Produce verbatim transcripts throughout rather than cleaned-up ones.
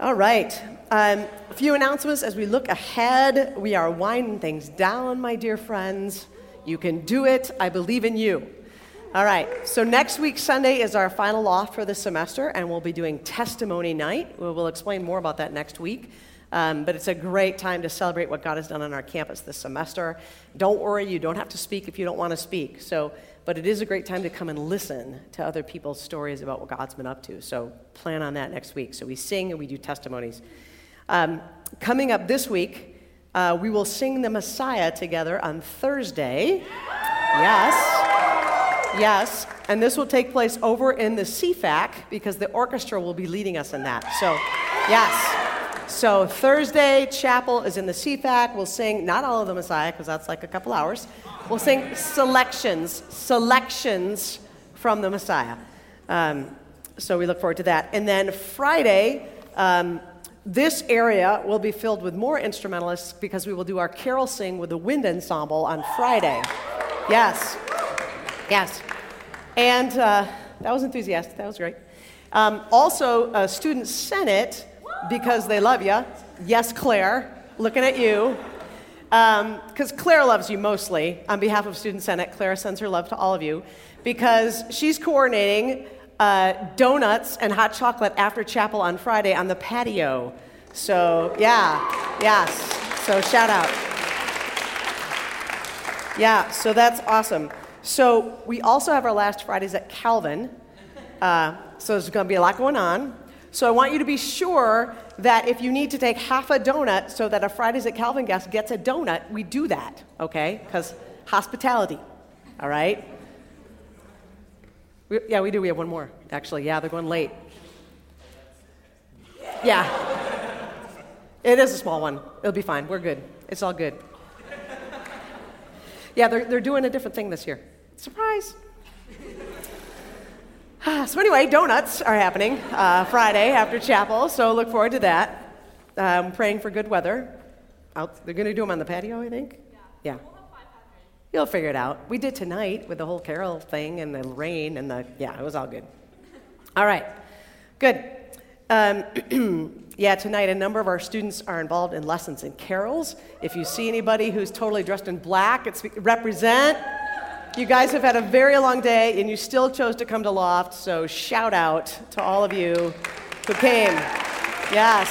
All right. Um, a few announcements as we look ahead. We are winding things down, my dear friends. You can do it. I believe in you. All right. So next week, Sunday, is our final off for the semester, and we'll be doing testimony night. We'll, we'll explain more about that next week. Um, but it's a great time to celebrate what God has done on our campus this semester. Don't worry, you don't have to speak if you don't want to speak. So, but it is a great time to come and listen to other people's stories about what God's been up to. So plan on that next week. So we sing and we do testimonies. Um, coming up this week, uh, we will sing the Messiah together on Thursday. Yes. Yes. And this will take place over in the C F A C because the orchestra will be leading us in that. So, yes. So Thursday, chapel is in the C F A C. We'll sing, not all of the Messiah, because that's like a couple hours. We'll sing selections, selections from the Messiah. Um, so we look forward to that. And then Friday, um, this area will be filled with more instrumentalists because we will do our carol sing with the wind ensemble on Friday. Yes. Yes. And uh, that was enthusiastic. That was great. Um, also, uh, Student Senate... because they love you. Yes, Claire, looking at you. Because um, Claire loves you mostly. On behalf of Student Senate, Claire sends her love to all of you because she's coordinating uh, donuts and hot chocolate after chapel on Friday on the patio. So, yeah, yes. So, shout out. Yeah, so that's awesome. So, we also have our last Fridays at Calvin. Uh, so, there's going to be a lot going on. So I want you to be sure that if you need to take half a donut so that a Fridays at Calvin guest gets a donut, we do that, okay? Because hospitality, all right? We, yeah, we do. We have one more, actually. Yeah, they're going late. Yeah. It is a small one. It'll be fine. We're good. It's all good. Yeah, they're, they're doing a different thing this year. Surprise. So anyway, donuts are happening uh, Friday after chapel, so look forward to that. I'm um, praying for good weather. Out, they're going to do them on the patio, I think? Yeah. Yeah. We'll have five hundred. You'll figure it out. We did tonight with the whole carol thing and the rain and the, yeah, it was all good. All right. Good. Um, yeah, tonight a number of our students are involved in lessons in carols. If you see anybody who's totally dressed in black, it's represent. You guys have had a very long day, and you still chose to come to Loft, so shout out to all of you who came. Yes,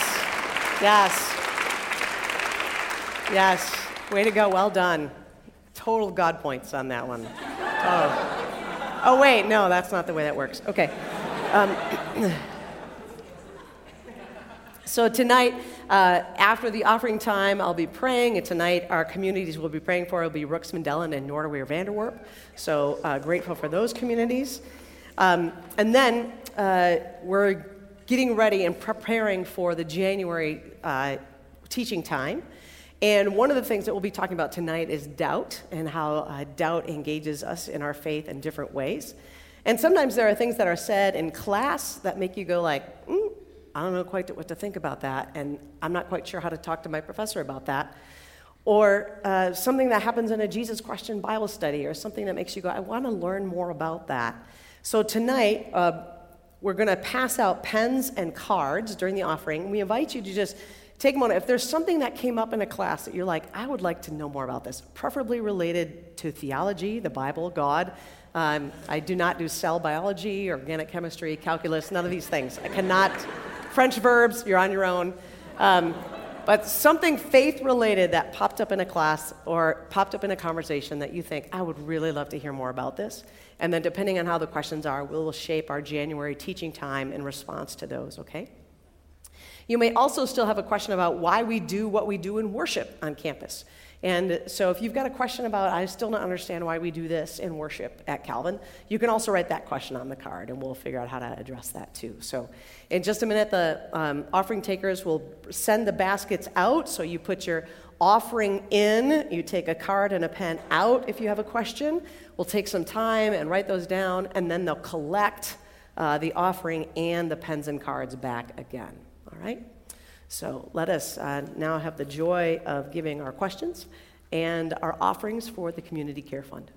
yes, yes. Way to go. Well done. Total God points on that one. Oh, oh wait, no, that's not the way that works. Okay. Um, so tonight... Uh, after the offering time, I'll be praying, and tonight our communities will be praying for will be Rooks Van Dellen and Noordewier-VanderWerp. So uh, grateful for those communities. Um, and then uh, we're getting ready and preparing for the January uh, teaching time. And one of the things that we'll be talking about tonight is doubt and how uh, doubt engages us in our faith in different ways. And sometimes there are things that are said in class that make you go like, mm, I don't know quite what to think about that, and I'm not quite sure how to talk to my professor about that. Or uh, something that happens in a Jesus Question Bible study, or something that makes you go, I want to learn more about that. So tonight, uh, we're going to pass out pens and cards during the offering. We invite you to just take a moment. If there's something that came up in a class that you're like, I would like to know more about this, preferably related to theology, the Bible, God. Um, I do not do cell biology, organic chemistry, calculus, none of these things. I cannot... French verbs, you're on your own. Um, but something faith-related that popped up in a class or popped up in a conversation that you think, I would really love to hear more about this. And then depending on how the questions are, we'll shape our January teaching time in response to those, okay? You may also still have a question about why we do what we do in worship on campus. And so if you've got a question about, I still don't understand why we do this in worship at Calvin, you can also write that question on the card, and we'll figure out how to address that too. So in just a minute, the um, offering takers will send the baskets out. So you put your offering in, you take a card and a pen out if you have a question. We'll take some time and write those down, and then they'll collect uh, the offering and the pens and cards back again. All right? So let us uh, now have the joy of giving our questions and our offerings for the Community Care Fund.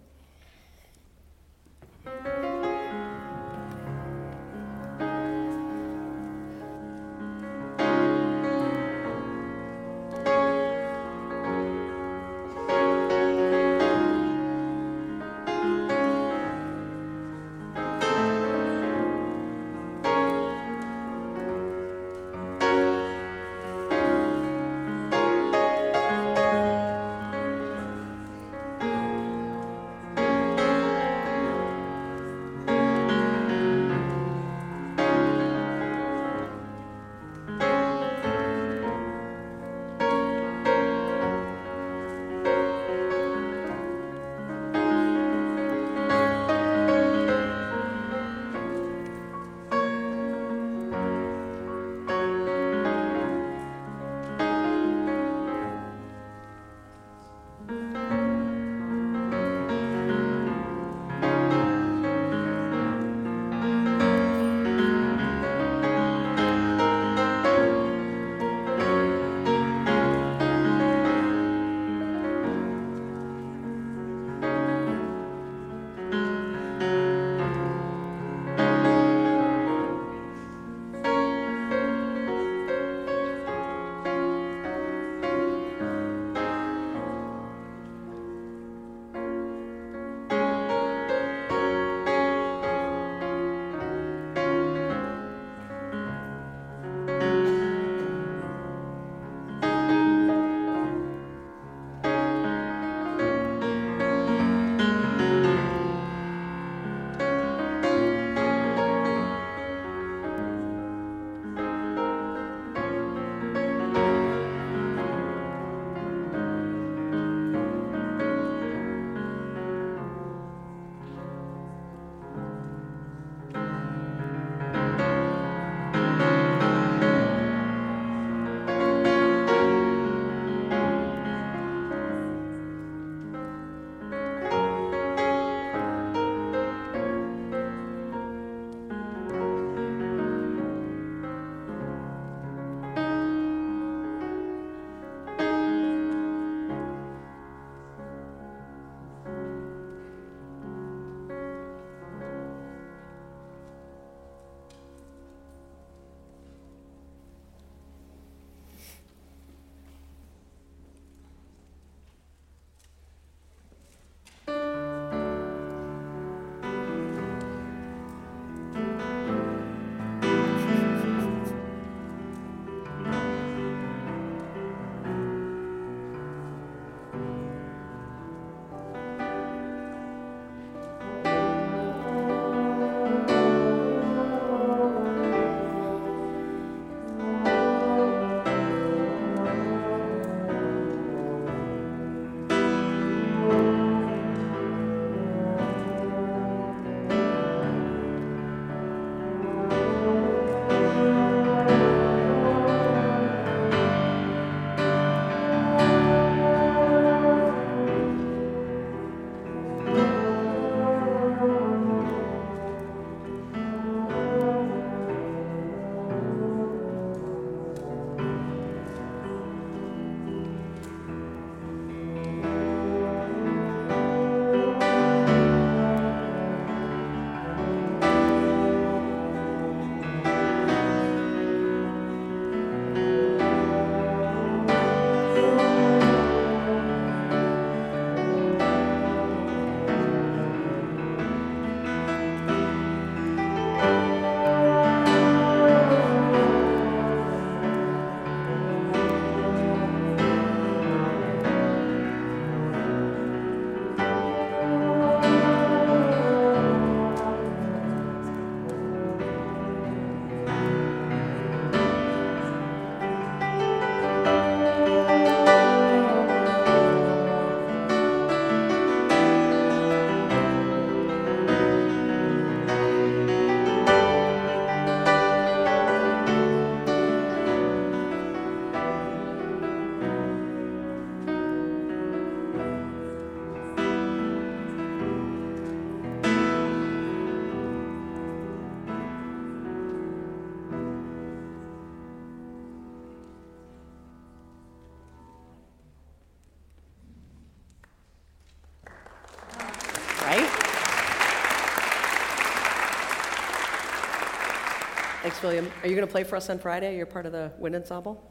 William. Are you going to play for us on Friday? You're part of the wind ensemble?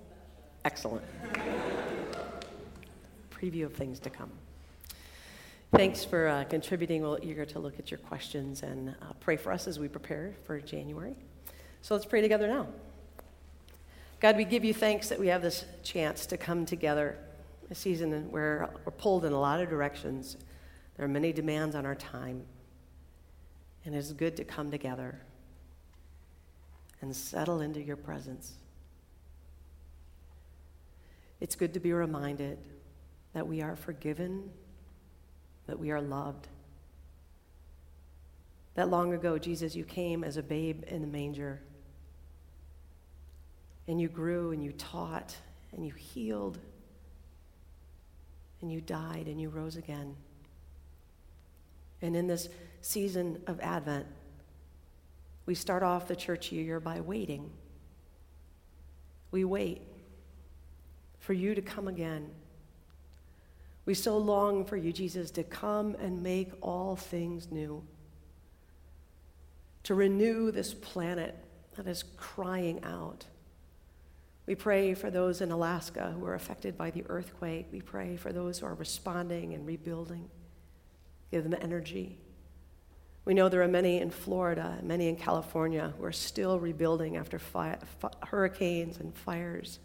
Excellent. Preview of things to come. Thanks for uh, contributing. We're eager to look at your questions and uh, pray for us as we prepare for January. So let's pray together now. God, we give you thanks that we have this chance to come together, a season where we're pulled in a lot of directions. There are many demands on our time, and it's good to come together and settle into your presence. It's good to be reminded that we are forgiven, that we are loved, that long ago, Jesus, you came as a babe in the manger, and you grew, and you taught, and you healed, and you died, and you rose again. And in this season of Advent, we start off the church year by waiting. We wait for you to come again. We so long for you, Jesus, to come and make all things new, to renew this planet that is crying out. We pray for those in Alaska who are affected by the earthquake. We pray for those who are responding and rebuilding. Give them energy. We know there are many in Florida, many in California who are still rebuilding after fi- f- hurricanes and fires.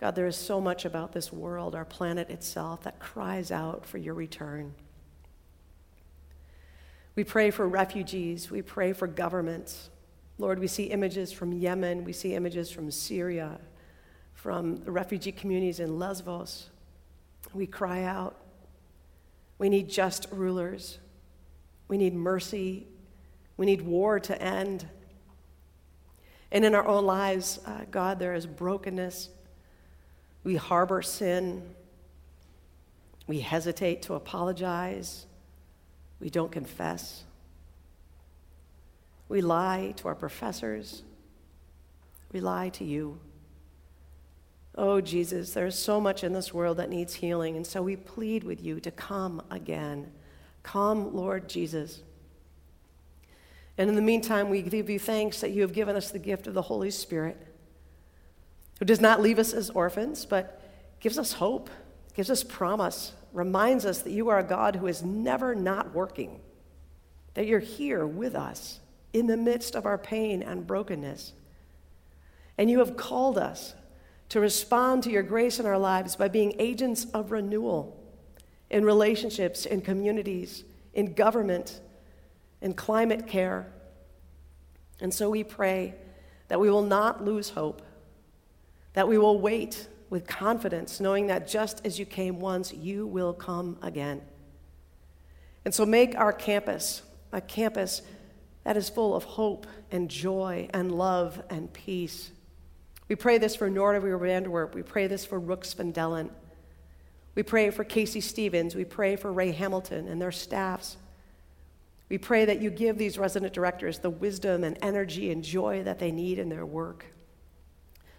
God, there is so much about this world, our planet itself, that cries out for your return. We pray for refugees. We pray for governments. Lord, we see images from Yemen. We see images from Syria, from the refugee communities in Lesbos. We cry out. We need just rulers. We need mercy. We need war to end. And in our own lives, uh, God, there is brokenness. We harbor sin. We hesitate to apologize. We don't confess. We lie to our professors. We lie to you. Oh, Jesus, there is so much in this world that needs healing, and so we plead with you to come again. Come, Lord Jesus. And in the meantime, we give you thanks that you have given us the gift of the Holy Spirit, who does not leave us as orphans, but gives us hope, gives us promise, reminds us that you are a God who is never not working, that you're here with us in the midst of our pain and brokenness. And you have called us to respond to your grace in our lives by being agents of renewal in relationships, in communities, in government, in climate care. And so we pray that we will not lose hope, that we will wait with confidence, knowing that just as you came once, you will come again. And so make our campus a campus that is full of hope and joy and love and peace. We pray this for Noordewier-VanderWerp. We pray this for Rooks Van Dellen. We pray for Casey Stevens. We pray for Ray Hamilton and their staffs. We pray that you give these resident directors the wisdom and energy and joy that they need in their work.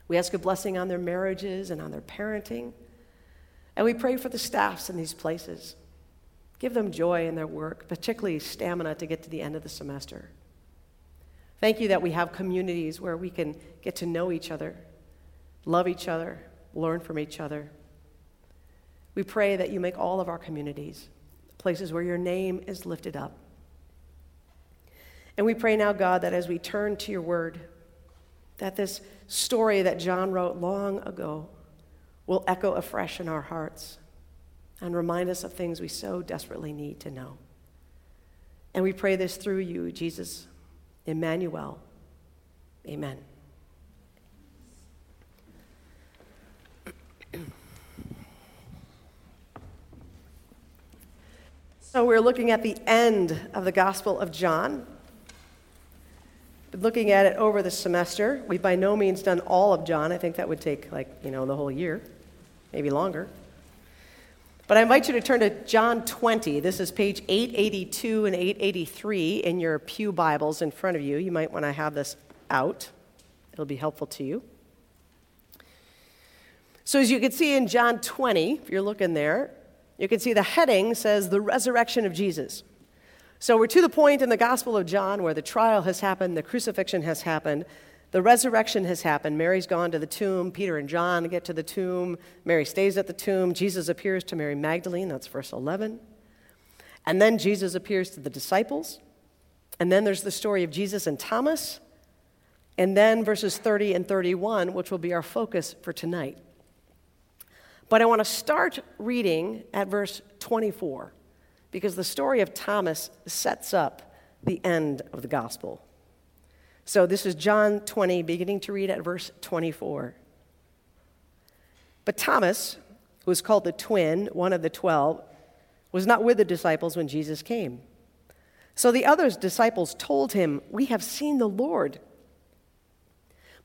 We ask a blessing on their marriages and on their parenting. And we pray for the staffs in these places. Give them joy in their work, particularly stamina to get to the end of the semester. Thank you that we have communities where we can get to know each other, love each other, learn from each other. We pray that you make all of our communities places where your name is lifted up. And we pray now, God, that as we turn to your word, that this story that John wrote long ago will echo afresh in our hearts and remind us of things we so desperately need to know. And we pray this through you, Jesus, Emmanuel. Amen. So we're looking at the end of the Gospel of John. Been looking at it over the semester. We've by no means done all of John. I think that would take like, you know, the whole year, maybe longer. But I invite you to turn to John twenty. This is page eight eighty-two and eight eighty-three in your pew Bibles in front of you. You might want to have this out. It'll be helpful to you. So as you can see in John twenty, if you're looking there, you can see the heading says, "The Resurrection of Jesus." So we're to the point in the Gospel of John where the trial has happened, the crucifixion has happened, the resurrection has happened. Mary's gone to the tomb. Peter and John get to the tomb. Mary stays at the tomb. Jesus appears to Mary Magdalene. That's verse eleven. And then Jesus appears to the disciples. And then there's the story of Jesus and Thomas. And then verses thirty and thirty-one, which will be our focus for tonight. But I want to start reading at verse twenty-four, because the story of Thomas sets up the end of the gospel. So this is John twenty, beginning to read at verse twenty-four. But Thomas, who was called the twin, one of the twelve, was not with the disciples when Jesus came. So the other disciples told him, "We have seen the Lord."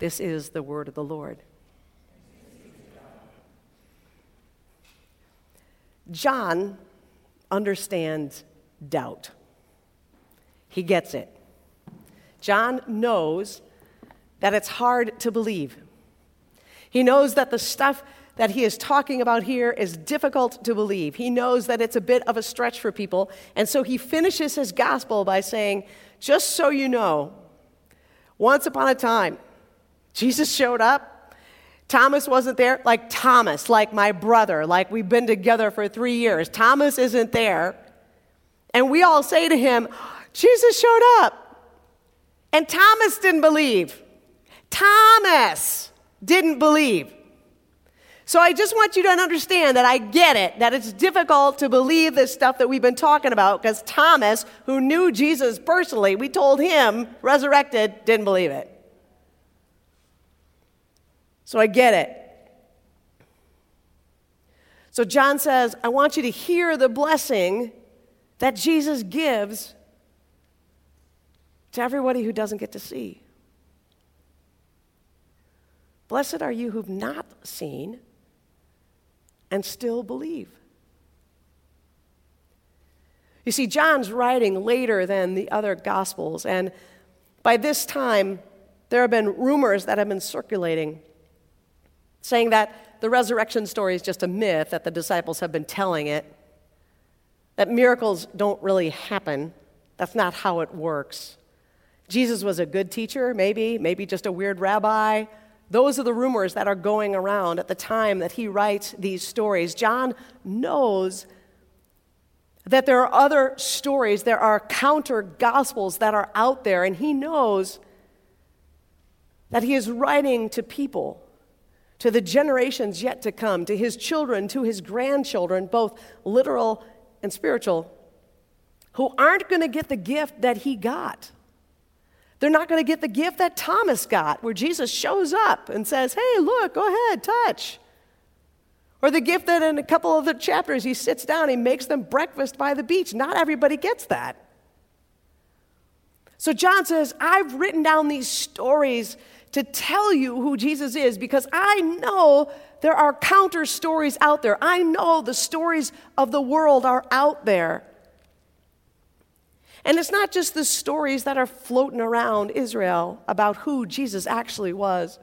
This is the word of the Lord. John understands doubt. He gets it. John knows that it's hard to believe. He knows that the stuff that he is talking about here is difficult to believe. He knows that it's a bit of a stretch for people. And so he finishes his gospel by saying, "Just so you know, once upon a time, Jesus showed up. Thomas wasn't there. Like Thomas, like my brother, like we've been together for three years. Thomas isn't there." And we all say to him, "Jesus showed up." And Thomas didn't believe. Thomas didn't believe. So I just want you to understand that I get it, that it's difficult to believe this stuff that we've been talking about, because Thomas, who knew Jesus personally, we told him, resurrected, didn't believe it. So I get it. So John says, I want you to hear the blessing that Jesus gives to everybody who doesn't get to see. Blessed are you who've not seen and still believe. You see, John's writing later than the other Gospels, and by this time, there have been rumors that have been circulating saying that the resurrection story is just a myth, that the disciples have been telling it, that miracles don't really happen. That's not how it works. Jesus was a good teacher, maybe, maybe just a weird rabbi. Those are the rumors that are going around at the time that he writes these stories. John knows that there are other stories, there are counter gospels that are out there, and he knows that he is writing to people, to the generations yet to come, to his children, to his grandchildren, both literal and spiritual, who aren't going to get the gift that he got. They're not going to get the gift that Thomas got, where Jesus shows up and says, "Hey, look, go ahead, touch." Or the gift that in a couple of the chapters he sits down, he makes them breakfast by the beach. Not everybody gets that. So John says, I've written down these stories to tell you who Jesus is, because I know there are counter stories out there. I know the stories of the world are out there. And it's not just the stories that are floating around Israel about who Jesus actually was.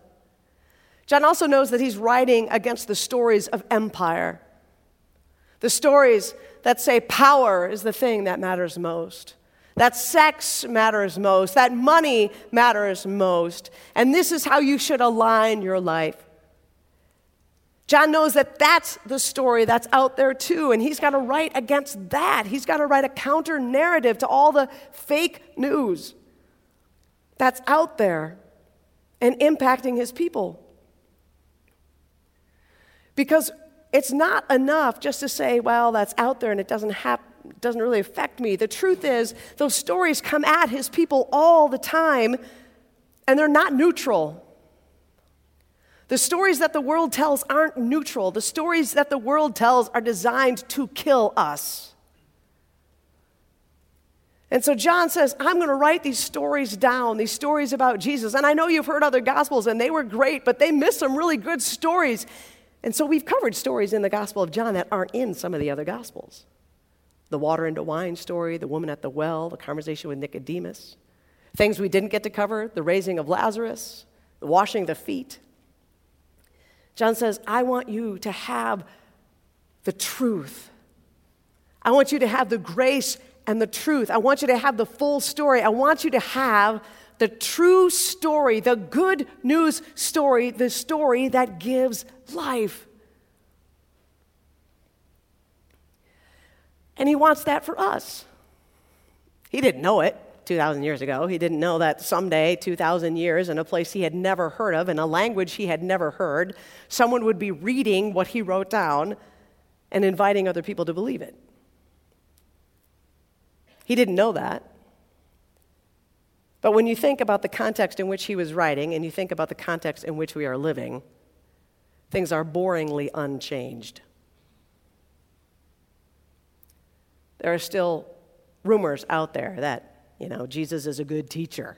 John also knows that he's writing against the stories of empire, the stories that say power is the thing that matters most, that sex matters most, that money matters most, and this is how you should align your life. John knows that that's the story that's out there too, and he's got to write against that. He's got to write a counter narrative to all the fake news that's out there and impacting his people. Because it's not enough just to say, well, that's out there and it doesn't happen. Doesn't really affect me. The truth is, those stories come at his people all the time, and they're not neutral. The stories that the world tells aren't neutral. The stories that the world tells are designed to kill us. And so John says, I'm going to write these stories down, these stories about Jesus. And I know you've heard other gospels, and they were great, but they missed some really good stories. And so we've covered stories in the Gospel of John that aren't in some of the other gospels. The water into wine story, the woman at the well, the conversation with Nicodemus, things we didn't get to cover, the raising of Lazarus, the washing of the feet. John says, I want you to have the truth. I want you to have the grace and the truth. I want you to have the full story. I want you to have the true story, the good news story, the story that gives life. And he wants that for us. He didn't know it two thousand years ago. He didn't know that someday, two thousand years, in a place he had never heard of, in a language he had never heard, someone would be reading what he wrote down and inviting other people to believe it. He didn't know that. But when you think about the context in which he was writing, and you think about the context in which we are living, things are boringly unchanged. There are still rumors out there that, you know, Jesus is a good teacher.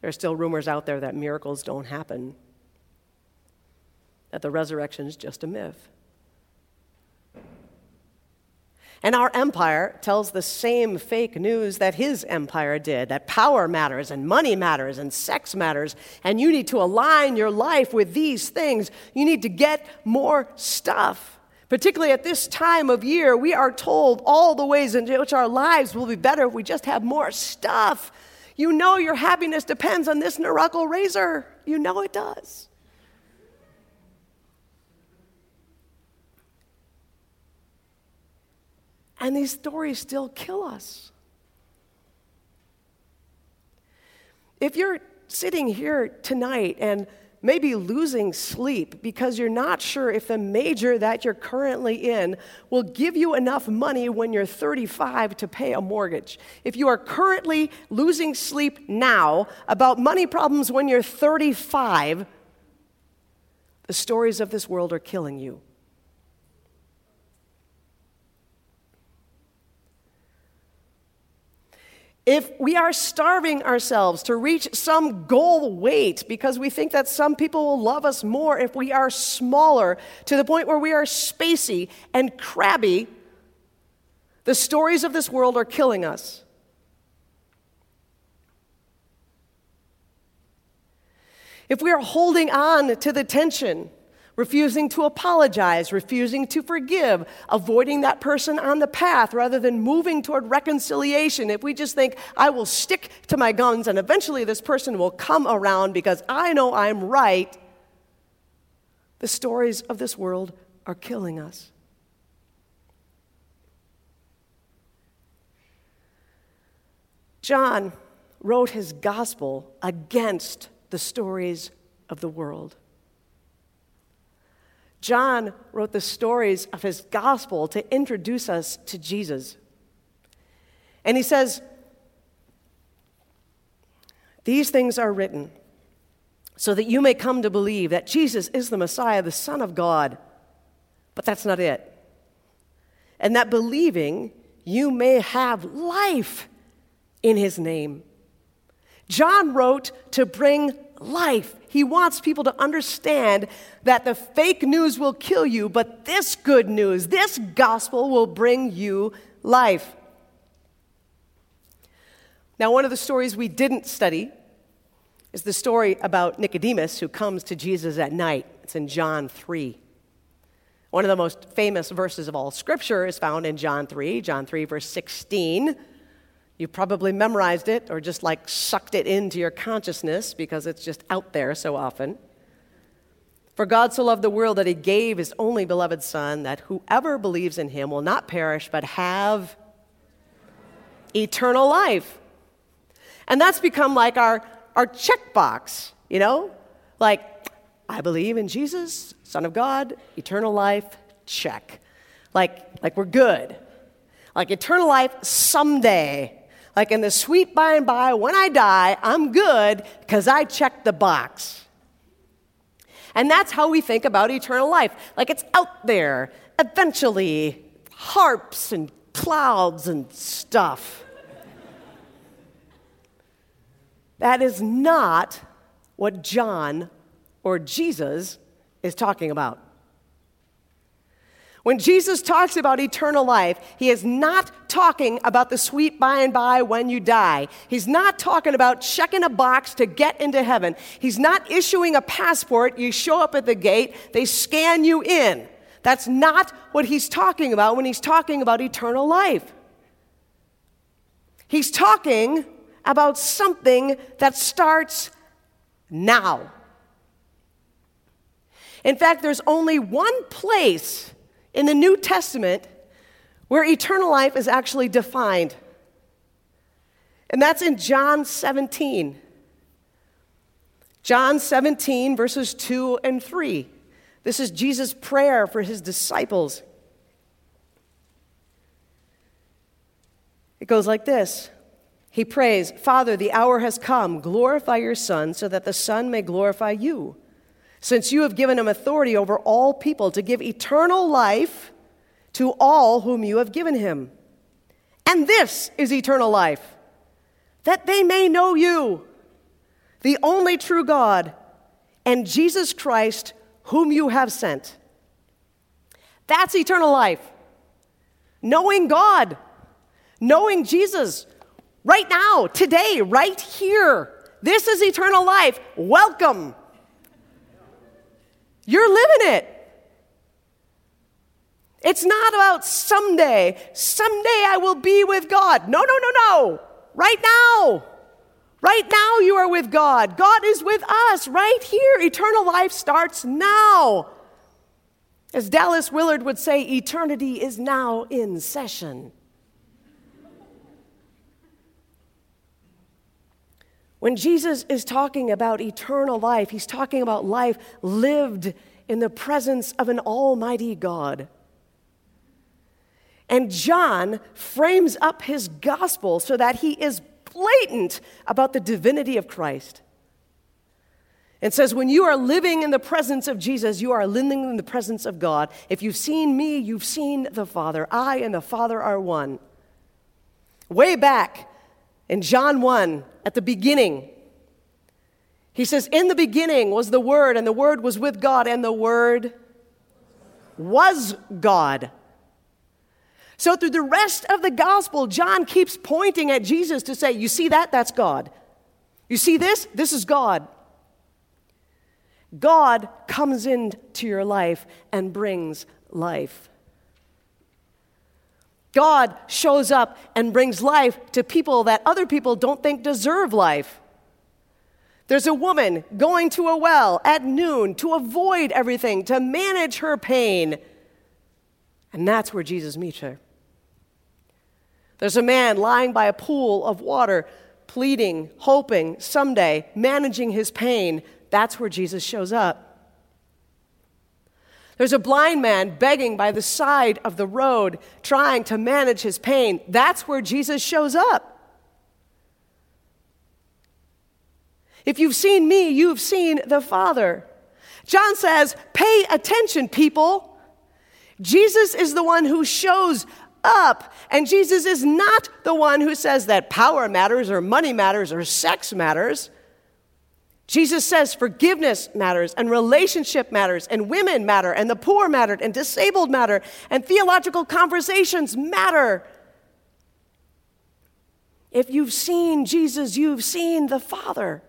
There are still rumors out there that miracles don't happen, that the resurrection is just a myth. And our empire tells the same fake news that his empire did, that power matters and money matters and sex matters, and you need to align your life with these things. You need to get more stuff. Particularly at this time of year, we are told all the ways in which our lives will be better if we just have more stuff. You know your happiness depends on this Norelco razor. You know it does. And these stories still kill us. If you're sitting here tonight and maybe losing sleep because you're not sure if the major that you're currently in will give you enough money when you're thirty-five to pay a mortgage. If you are currently losing sleep now about money problems when you're thirty-five, the stories of this world are killing you. If we are starving ourselves to reach some goal weight because we think that some people will love us more if we are smaller, to the point where we are spacey and crabby, the stories of this world are killing us. If we are holding on to the tension, refusing to apologize, refusing to forgive, avoiding that person on the path rather than moving toward reconciliation. If we just think, I will stick to my guns and eventually this person will come around because I know I'm right, the stories of this world are killing us. John wrote his gospel against the stories of the world. John wrote the stories of his gospel to introduce us to Jesus. And he says, these things are written so that you may come to believe that Jesus is the Messiah, the Son of God. But that's not it. And that believing you may have life in his name. John wrote to bring life. He wants people to understand that the fake news will kill you, but this good news, this gospel will bring you life. Now, one of the stories we didn't study is the story about Nicodemus who comes to Jesus at night. It's in John three. One of the most famous verses of all Scripture is found in John three, John three, verse sixteen. You probably memorized it or just like sucked it into your consciousness because it's just out there so often. For God so loved the world that he gave his only beloved Son, that whoever believes in him will not perish but have eternal life. And that's become like our, our checkbox, you know? Like, I believe in Jesus, Son of God, eternal life, check. Like, like we're good. Like eternal life someday. Like in the sweet by and by, when I die, I'm good because I checked the box. And that's how we think about eternal life. Like it's out there, eventually, harps and clouds and stuff. That is not what John or Jesus is talking about. When Jesus talks about eternal life, he is not talking about the sweet by and by when you die. He's not talking about checking a box to get into heaven. He's not issuing a passport. You show up at the gate, they scan you in. That's not what he's talking about when he's talking about eternal life. He's talking about something that starts now. In fact, there's only one place in the New Testament where eternal life is actually defined, and that's in John seventeen. John seventeen, verses two and three. This is Jesus' prayer for his disciples. It goes like this. He prays, "Father, the hour has come. Glorify your Son so that the Son may glorify you, since you have given him authority over all people to give eternal life to all whom you have given him. And this is eternal life, that they may know you, the only true God, and Jesus Christ, whom you have sent." That's eternal life. Knowing God, knowing Jesus. Right now, today, right here. This is eternal life. Welcome. You're living it. It's not about someday. Someday I will be with God. No, no, no, no. Right now. Right now you are with God. God is with us right here. Eternal life starts now. As Dallas Willard would say, eternity is now in session. When Jesus is talking about eternal life, he's talking about life lived in the presence of an almighty God. And John frames up his gospel so that he is blatant about the divinity of Christ. It says, when you are living in the presence of Jesus, you are living in the presence of God. If you've seen me, you've seen the Father. I and the Father are one. Way back in John one, at the beginning, he says, in the beginning was the Word, and the Word was with God, and the Word was God. So through the rest of the gospel, John keeps pointing at Jesus to say, you see that? That's God. You see this? This is God. God comes into your life and brings life. God shows up and brings life to people that other people don't think deserve life. There's a woman going to a well at noon to avoid everything, to manage her pain. And that's where Jesus meets her. There's a man lying by a pool of water, pleading, hoping, someday, managing his pain. That's where Jesus shows up. There's a blind man begging by the side of the road, trying to manage his pain. That's where Jesus shows up. If you've seen me, you've seen the Father. John says, pay attention, people. Jesus is the one who shows up, and Jesus is not the one who says that power matters or money matters or sex matters. Jesus says forgiveness matters, and relationship matters, and women matter, and the poor matter, and disabled matter, and theological conversations matter. If you've seen Jesus, you've seen the Father.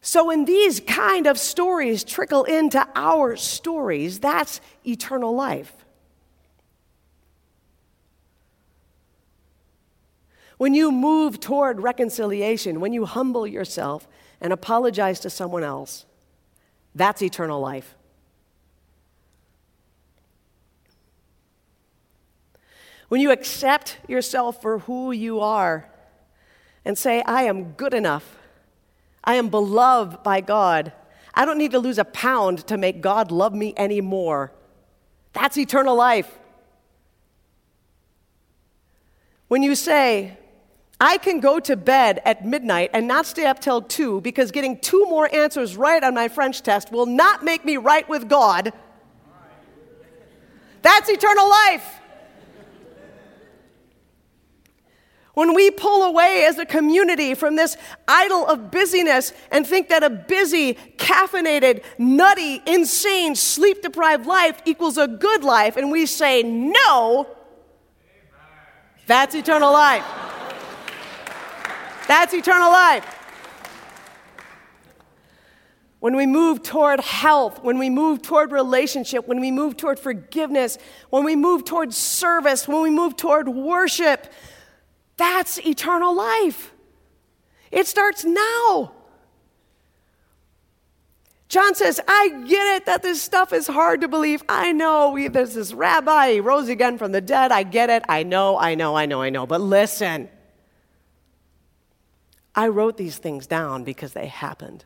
So when these kind of stories trickle into our stories, that's eternal life. When you move toward reconciliation, when you humble yourself and apologize to someone else, that's eternal life. When you accept yourself for who you are, and say, I am good enough. I am beloved by God. I don't need to lose a pound to make God love me anymore. That's eternal life. When you say, I can go to bed at midnight and not stay up till two because getting two more answers right on my French test will not make me right with God, that's eternal life. When we pull away as a community from this idol of busyness and think that a busy, caffeinated, nutty, insane, sleep-deprived life equals a good life, and we say no, that's eternal life. That's eternal life. When we move toward health, when we move toward relationship, when we move toward forgiveness, when we move toward service, when we move toward worship, that's eternal life. It starts now. John says, I get it that this stuff is hard to believe. I know we, there's this rabbi, he rose again from the dead. I get it. I know, I know, I know, I know. But listen, I wrote these things down because they happened.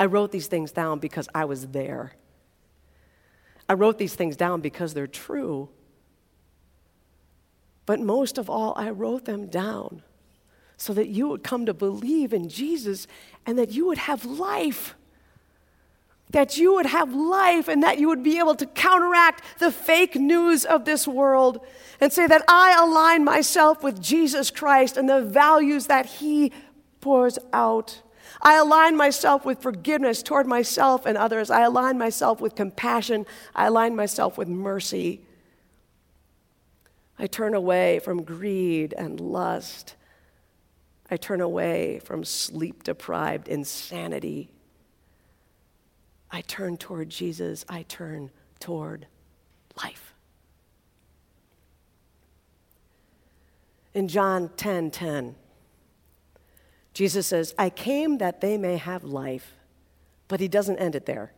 I wrote these things down because I was there. I wrote these things down because they're true. But most of all, I wrote them down so that you would come to believe in Jesus and that you would have life. That you would have life and that you would be able to counteract the fake news of this world and say that I align myself with Jesus Christ and the values that he pours out. I align myself with forgiveness toward myself and others. I align myself with compassion. I align myself with mercy. I turn away from greed and lust. I turn away from sleep-deprived insanity. I turn toward Jesus. I turn toward life. In John ten ten, Jesus says, I came that they may have life, but he doesn't end it there.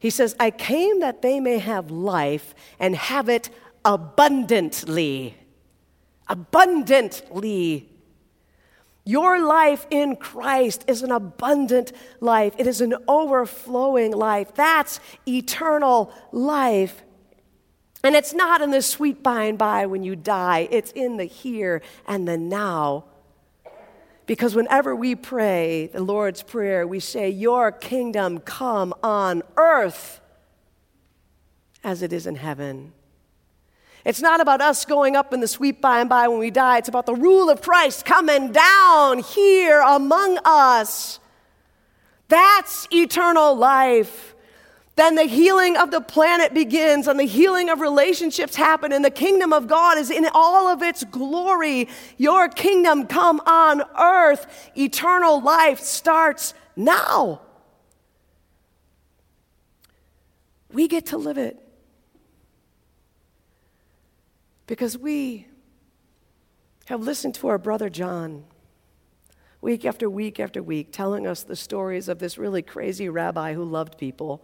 He says, I came that they may have life and have it abundantly, abundantly. Your life in Christ is an abundant life. It is an overflowing life. That's eternal life. And it's not in the sweet by and by when you die. It's in the here and the now. Because whenever we pray the Lord's Prayer, we say, your kingdom come on earth as it is in heaven. It's not about us going up in the sweet by and by when we die. It's about the rule of Christ coming down here among us. That's eternal life. Then the healing of the planet begins and the healing of relationships happen and the kingdom of God is in all of its glory. Your kingdom come on earth. Eternal life starts now. We get to live it. Because we have listened to our brother John week after week after week telling us the stories of this really crazy rabbi who loved people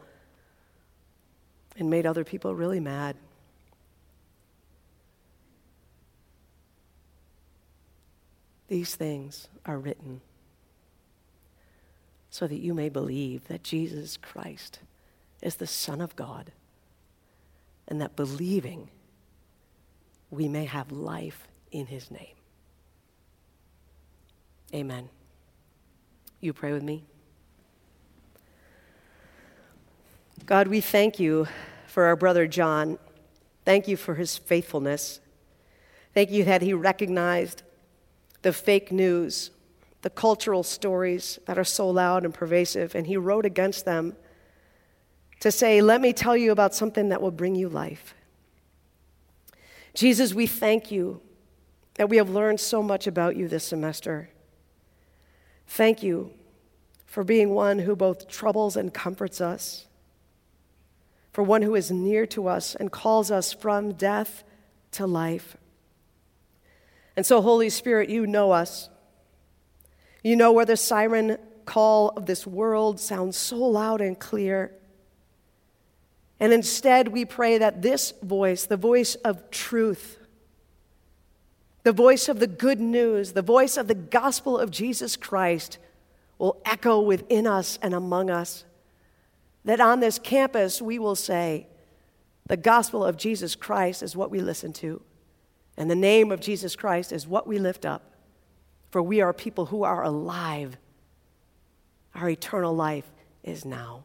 and made other people really mad. These things are written so that you may believe that Jesus Christ is the Son of God and that believing we may have life in his name. Amen. You pray with me? God, we thank you for our brother John. Thank you for his faithfulness. Thank you that he recognized the fake news, the cultural stories that are so loud and pervasive, and he wrote against them to say, let me tell you about something that will bring you life. Jesus, we thank you that we have learned so much about you this semester. Thank you for being one who both troubles and comforts us, for one who is near to us and calls us from death to life. And so, Holy Spirit, you know us. You know where the siren call of this world sounds so loud and clear. And instead, we pray that this voice, the voice of truth, the voice of the good news, the voice of the gospel of Jesus Christ will echo within us and among us. That on this campus we will say, the gospel of Jesus Christ is what we listen to, and the name of Jesus Christ is what we lift up, for we are people who are alive. Our eternal life is now.